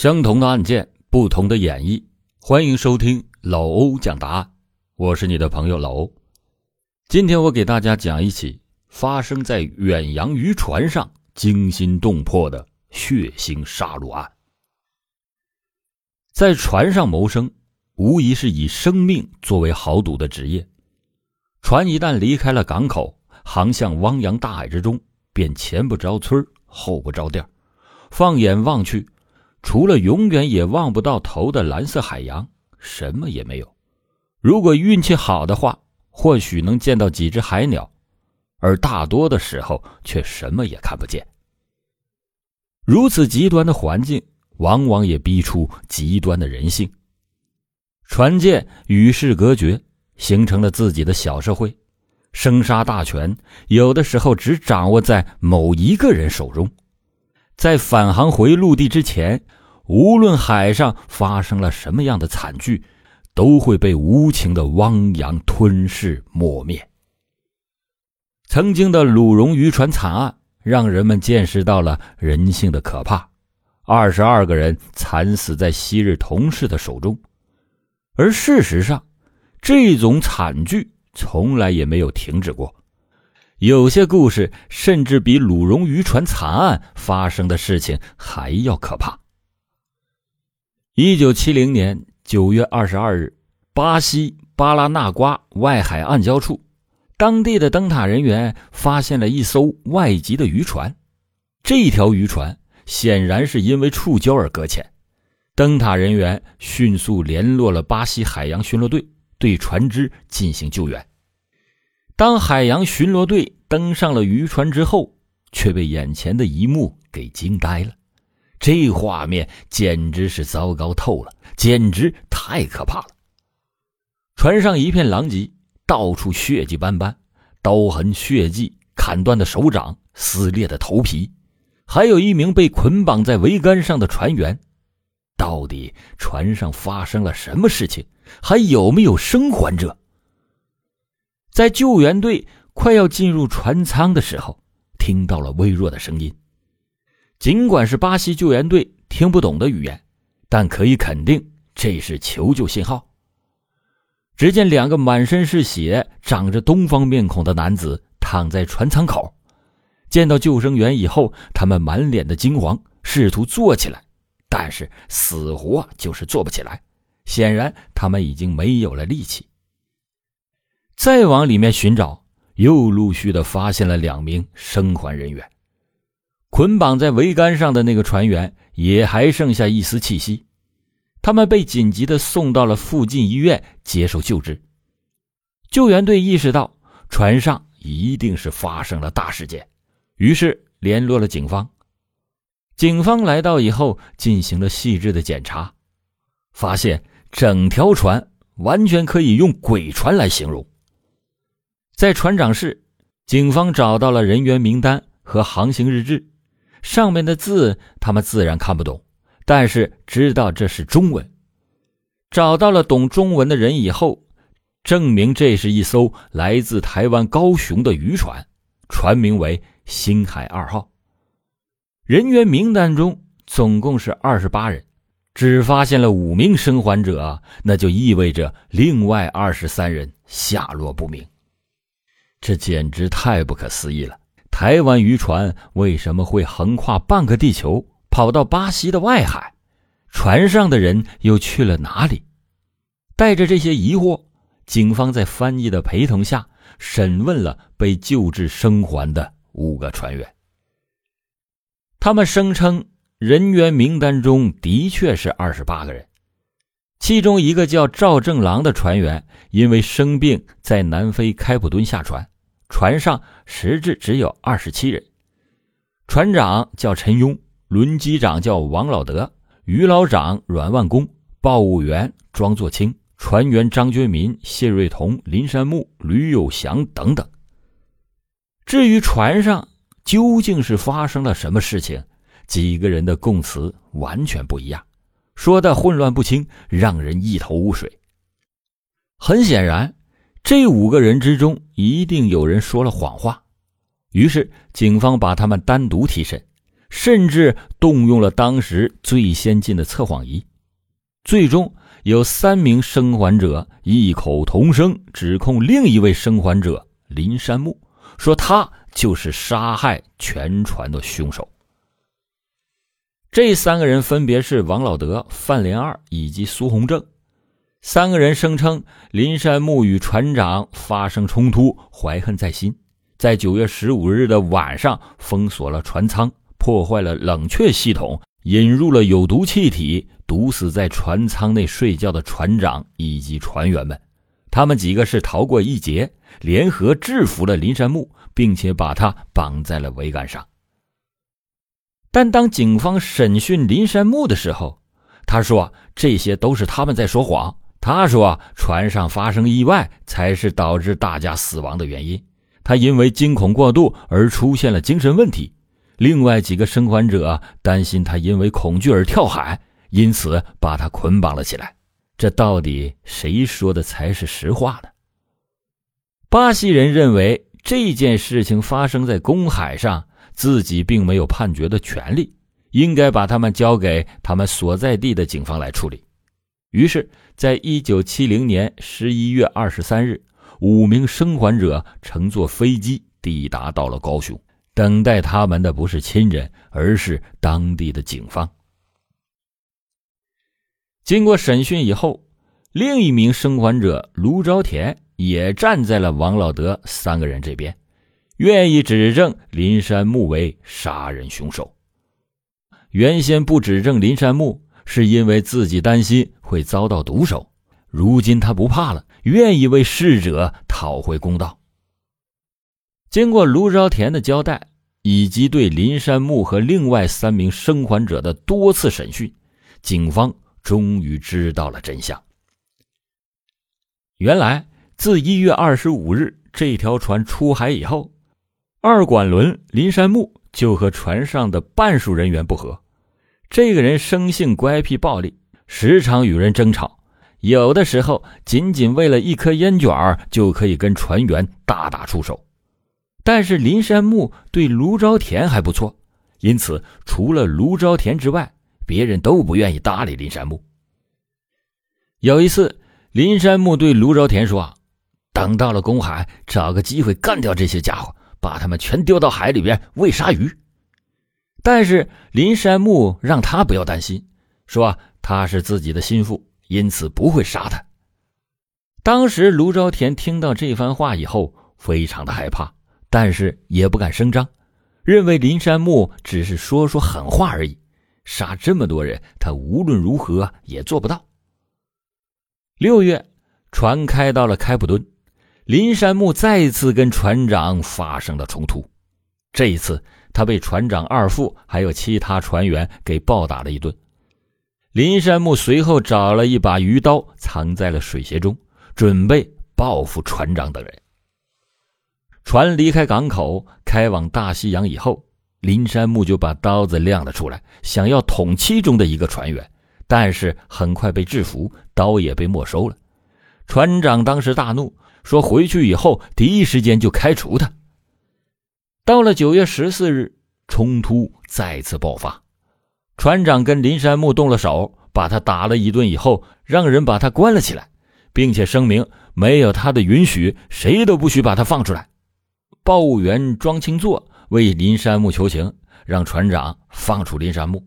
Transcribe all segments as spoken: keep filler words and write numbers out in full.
相同的案件，不同的演绎，欢迎收听老欧讲答案，我是你的朋友老欧。今天我给大家讲一起发生在远洋渔船上惊心动魄的血腥杀戮案。在船上谋生，无疑是以生命作为豪赌的职业。船一旦离开了港口，航向汪洋大海之中，便前不着村，后不着店。放眼望去，除了永远也望不到头的蓝色海洋，什么也没有。如果运气好的话，或许能见到几只海鸟，而大多的时候却什么也看不见。如此极端的环境，往往也逼出极端的人性。船舰与世隔绝，形成了自己的小社会，生杀大权有的时候只掌握在某一个人手中。在返航回陆地之前，无论海上发生了什么样的惨剧，都会被无情的汪洋吞噬抹灭。曾经的鲁荣渔船惨案，让人们见识到了人性的可怕。二十二个人惨死在昔日同事的手中。而事实上，这种惨剧从来也没有停止过。有些故事甚至比鲁荣渔船惨案发生的事情还要可怕。一九七零年九月二十二日，巴西巴拉那瓜外海暗礁处，当地的灯塔人员发现了一艘外籍的渔船。这条渔船显然是因为触礁而搁浅。灯塔人员迅速联络了巴西海洋巡逻队，对船只进行救援。当海洋巡逻队登上了渔船之后，却被眼前的一幕给惊呆了。这画面简直是糟糕透了，简直太可怕了。船上一片狼藉，到处血迹斑斑，刀痕血迹，砍断的手掌，撕裂的头皮，还有一名被捆绑在桅杆上的船员。到底船上发生了什么事情？还有没有生还者？在救援队快要进入船舱的时候，听到了微弱的声音。尽管是巴西救援队听不懂的语言，但可以肯定这是求救信号。只见两个满身是血、长着东方面孔的男子躺在船舱口。见到救生员以后，他们满脸的惊慌，试图坐起来，但是死活就是坐不起来，显然他们已经没有了力气。再往里面寻找，又陆续的发现了两名生还人员。捆绑在桅杆上的那个船员也还剩下一丝气息，他们被紧急的送到了附近医院接受救治。救援队意识到船上一定是发生了大事件，于是联络了警方。警方来到以后进行了细致的检查，发现整条船完全可以用鬼船来形容。在船长室，警方找到了人员名单和航行日志，上面的字他们自然看不懂，但是知道这是中文。找到了懂中文的人以后，证明这是一艘来自台湾高雄的渔船，船名为星海二号。人员名单中总共是二十八人，只发现了五名生还者，那就意味着另外二十三人下落不明。这简直太不可思议了，台湾渔船为什么会横跨半个地球跑到巴西的外海？船上的人又去了哪里？带着这些疑惑，警方在翻译的陪同下审问了被救治生还的五个船员。他们声称人员名单中的确是二十八个人，其中一个叫赵正郎的船员因为生病在南非开普敦下船，船上实质只有二十七人。船长叫陈庸，轮机长叫王老德，余老长阮万功，报务员庄作清，船员张觉民、谢瑞彤、林山木、吕有祥等等。至于船上究竟是发生了什么事情，几个人的供词完全不一样，说的混乱不清，让人一头雾水。很显然，这五个人之中一定有人说了谎话，于是警方把他们单独提审，甚至动用了当时最先进的测谎仪。最终有三名生还者异口同声指控另一位生还者林山木，说他就是杀害全船的凶手。这三个人分别是王老德、范连二以及苏洪正。三个人声称林山木与船长发生冲突，怀恨在心，在九月十五日的晚上封锁了船舱，破坏了冷却系统，引入了有毒气体，毒死在船舱内睡觉的船长以及船员们。他们几个是逃过一劫，联合制服了林山木，并且把他绑在了桅杆上。但当警方审讯林山木的时候，他说这些都是他们在说谎。他说船上发生意外才是导致大家死亡的原因，他因为惊恐过度而出现了精神问题，另外几个生还者担心他因为恐惧而跳海，因此把他捆绑了起来。这到底谁说的才是实话呢？巴西人认为这件事情发生在公海上，自己并没有判决的权利，应该把他们交给他们所在地的警方来处理。于是在一九七零年十一月二十三日，五名生还者乘坐飞机抵达到了高雄，等待他们的不是亲人，而是当地的警方。经过审讯以后，另一名生还者卢昭田也站在了王老德三个人这边，愿意指证林山木为杀人凶手。原先不指证林山木是因为自己担心会遭到毒手，如今他不怕了，愿意为逝者讨回公道。经过卢昭田的交代，以及对林山木和另外三名生还者的多次审讯，警方终于知道了真相。原来自一月二十五日这条船出海以后，二管轮林山木就和船上的半数人员不和。这个人生性乖僻暴力，时常与人争吵，有的时候仅仅为了一颗烟卷就可以跟船员大打出手。但是林山木对卢昭田还不错，因此除了卢昭田之外，别人都不愿意搭理林山木。有一次林山木对卢昭田说，等到了公海找个机会干掉这些家伙，把他们全丢到海里边喂鲨鱼。但是林山木让他不要担心，说他是自己的心腹，因此不会杀他。当时卢昭田听到这番话以后非常的害怕，但是也不敢声张，认为林山木只是说说狠话而已，杀这么多人他无论如何也做不到。六月船开到了开普敦，林山木再次跟船长发生了冲突。这一次他被船长二副还有其他船员给暴打了一顿。林山木随后找了一把鱼刀藏在了水鞋中，准备报复船长等人。船离开港口开往大西洋以后，林山木就把刀子亮了出来，想要捅其中的一个船员，但是很快被制服，刀也被没收了。船长当时大怒，说回去以后第一时间就开除他。到了九月十四日，冲突再次爆发，船长跟林山木动了手，把他打了一顿以后，让人把他关了起来，并且声明没有他的允许，谁都不许把他放出来。报务员庄清作为林山木求情，让船长放出林山木，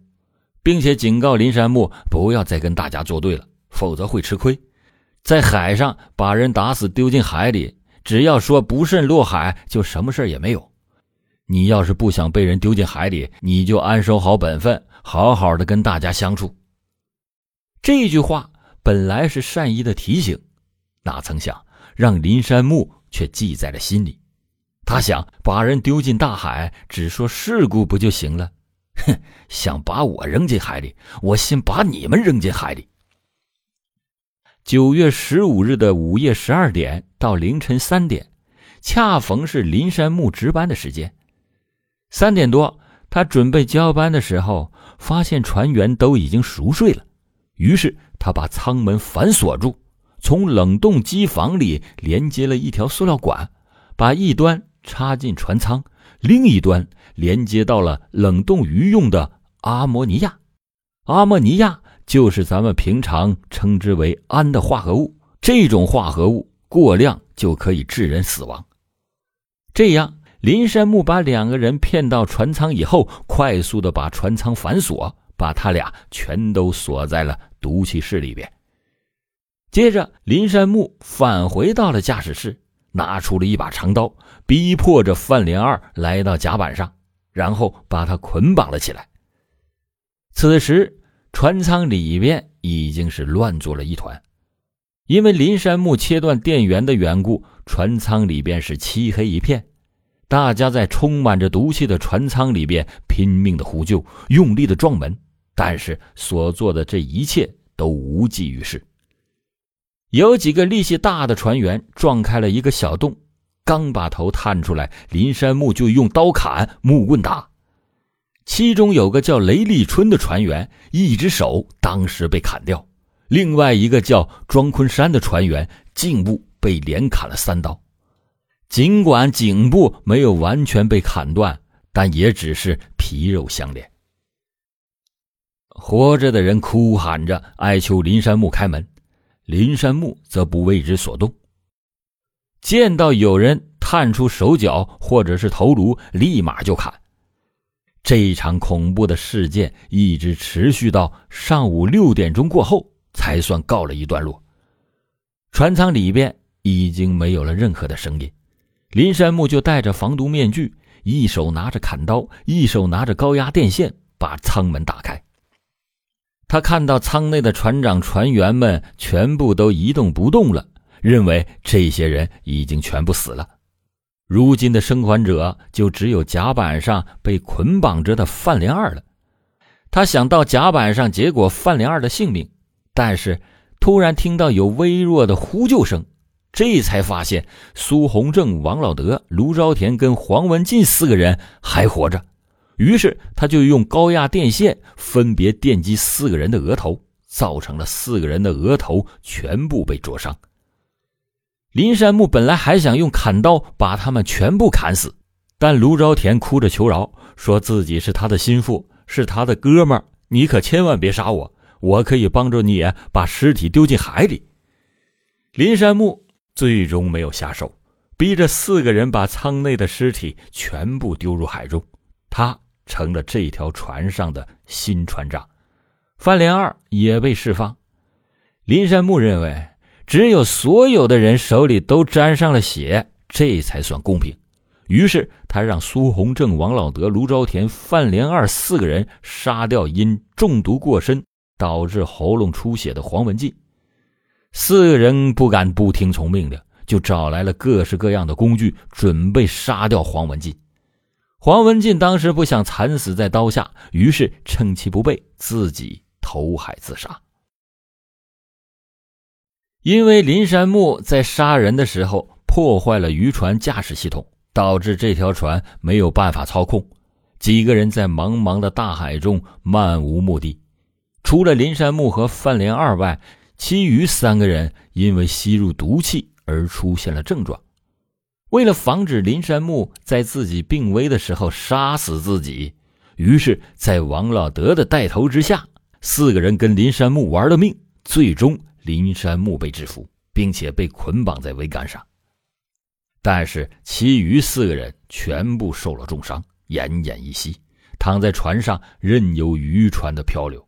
并且警告林山木不要再跟大家作对了，否则会吃亏。在海上把人打死丢进海里，只要说不慎落海就什么事也没有。你要是不想被人丢进海里，你就安守好本分，好好的跟大家相处。这句话本来是善意的提醒，哪曾想让林山木却记在了心里。他想把人丢进大海只说事故不就行了，哼，想把我扔进海里，我先把你们扔进海里。九月十五日的午夜十二点到凌晨三点，恰逢是林山木值班的时间。三点多他准备交班的时候，发现船员都已经熟睡了，于是他把舱门反锁住，从冷冻机房里连接了一条塑料管，把一端插进船舱，另一端连接到了冷冻鱼用的阿摩尼亚。阿摩尼亚就是咱们平常称之为氨的化合物，这种化合物过量就可以致人死亡。这样，林山木把两个人骗到船舱以后，快速的把船舱反锁，把他俩全都锁在了毒气室里边。接着，林山木返回到了驾驶室，拿出了一把长刀，逼迫着范连二来到甲板上，然后把他捆绑了起来。此时，船舱里边已经是乱作了一团，因为林山木切断电源的缘故，船舱里边是漆黑一片。大家在充满着毒气的船舱里边拼命的呼救，用力的撞门，但是所做的这一切都无济于事。有几个力气大的船员撞开了一个小洞，刚把头探出来，林山木就用刀砍、木棍打。其中有个叫雷立春的船员，一只手当时被砍掉，另外一个叫庄坤山的船员颈部被连砍了三刀。尽管颈部没有完全被砍断，但也只是皮肉相连。活着的人哭喊着哀求林山木开门，林山木则不为之所动。见到有人探出手脚或者是头颅，立马就砍。这一场恐怖的事件一直持续到上午六点钟过后才算告了一段落。船舱里边已经没有了任何的声音，林山木就戴着防毒面具，一手拿着砍刀，一手拿着高压电线，把舱门打开。他看到舱内的船长船员们全部都一动不动了，认为这些人已经全部死了。如今的生还者就只有甲板上被捆绑着的范连二了。他想到甲板上结果范连二的性命，但是突然听到有微弱的呼救声，这才发现苏洪正、王老德、卢昭田跟黄文进四个人还活着。于是他就用高压电线分别电击四个人的额头，造成了四个人的额头全部被灼伤。林山木本来还想用砍刀把他们全部砍死，但卢昭田哭着求饶，说自己是他的心腹，是他的哥们儿，你可千万别杀我，我可以帮助你把尸体丢进海里。林山木最终没有下手，逼着四个人把舱内的尸体全部丢入海中，他成了这条船上的新船长。范连二也被释放。林山木认为只有所有的人手里都沾上了血，这才算公平。于是他让苏洪正、王老德、卢昭田、范连二四个人杀掉因中毒过深导致喉咙出血的黄文进。四个人不敢不听从命令，就找来了各式各样的工具，准备杀掉黄文进。黄文进当时不想惨死在刀下，于是趁其不备，自己投海自杀。因为林山木在杀人的时候破坏了渔船驾驶系统，导致这条船没有办法操控，几个人在茫茫的大海中漫无目的。除了林山木和范连二外，其余三个人因为吸入毒气而出现了症状。为了防止林山木在自己病危的时候杀死自己，于是在王老德的带头之下，四个人跟林山木玩了命，最终林山木被制服，并且被捆绑在桅杆上。但是其余四个人全部受了重伤，奄奄一息，躺在船上任由渔船的漂流。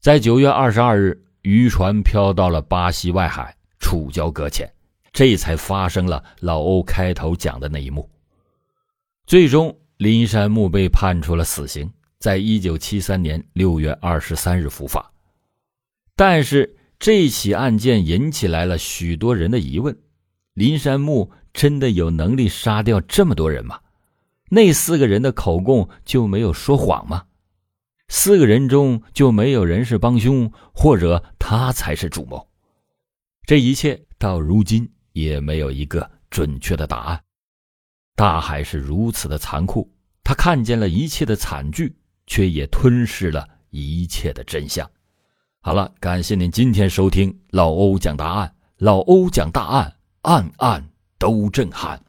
在九月二十二日，渔船漂到了巴西外海，触礁搁浅，这才发生了老欧开头讲的那一幕。最终林山木被判处了死刑，在一九七三年六月二十三日伏法。但是这起案件引起来了许多人的疑问，林山木真的有能力杀掉这么多人吗？那四个人的口供就没有说谎吗？四个人中就没有人是帮凶，或者他才是主谋？这一切到如今也没有一个准确的答案。大海是如此的残酷，他看见了一切的惨剧，却也吞噬了一切的真相。好了，感谢您今天收听老欧讲答案，老欧讲大案，案案都震撼。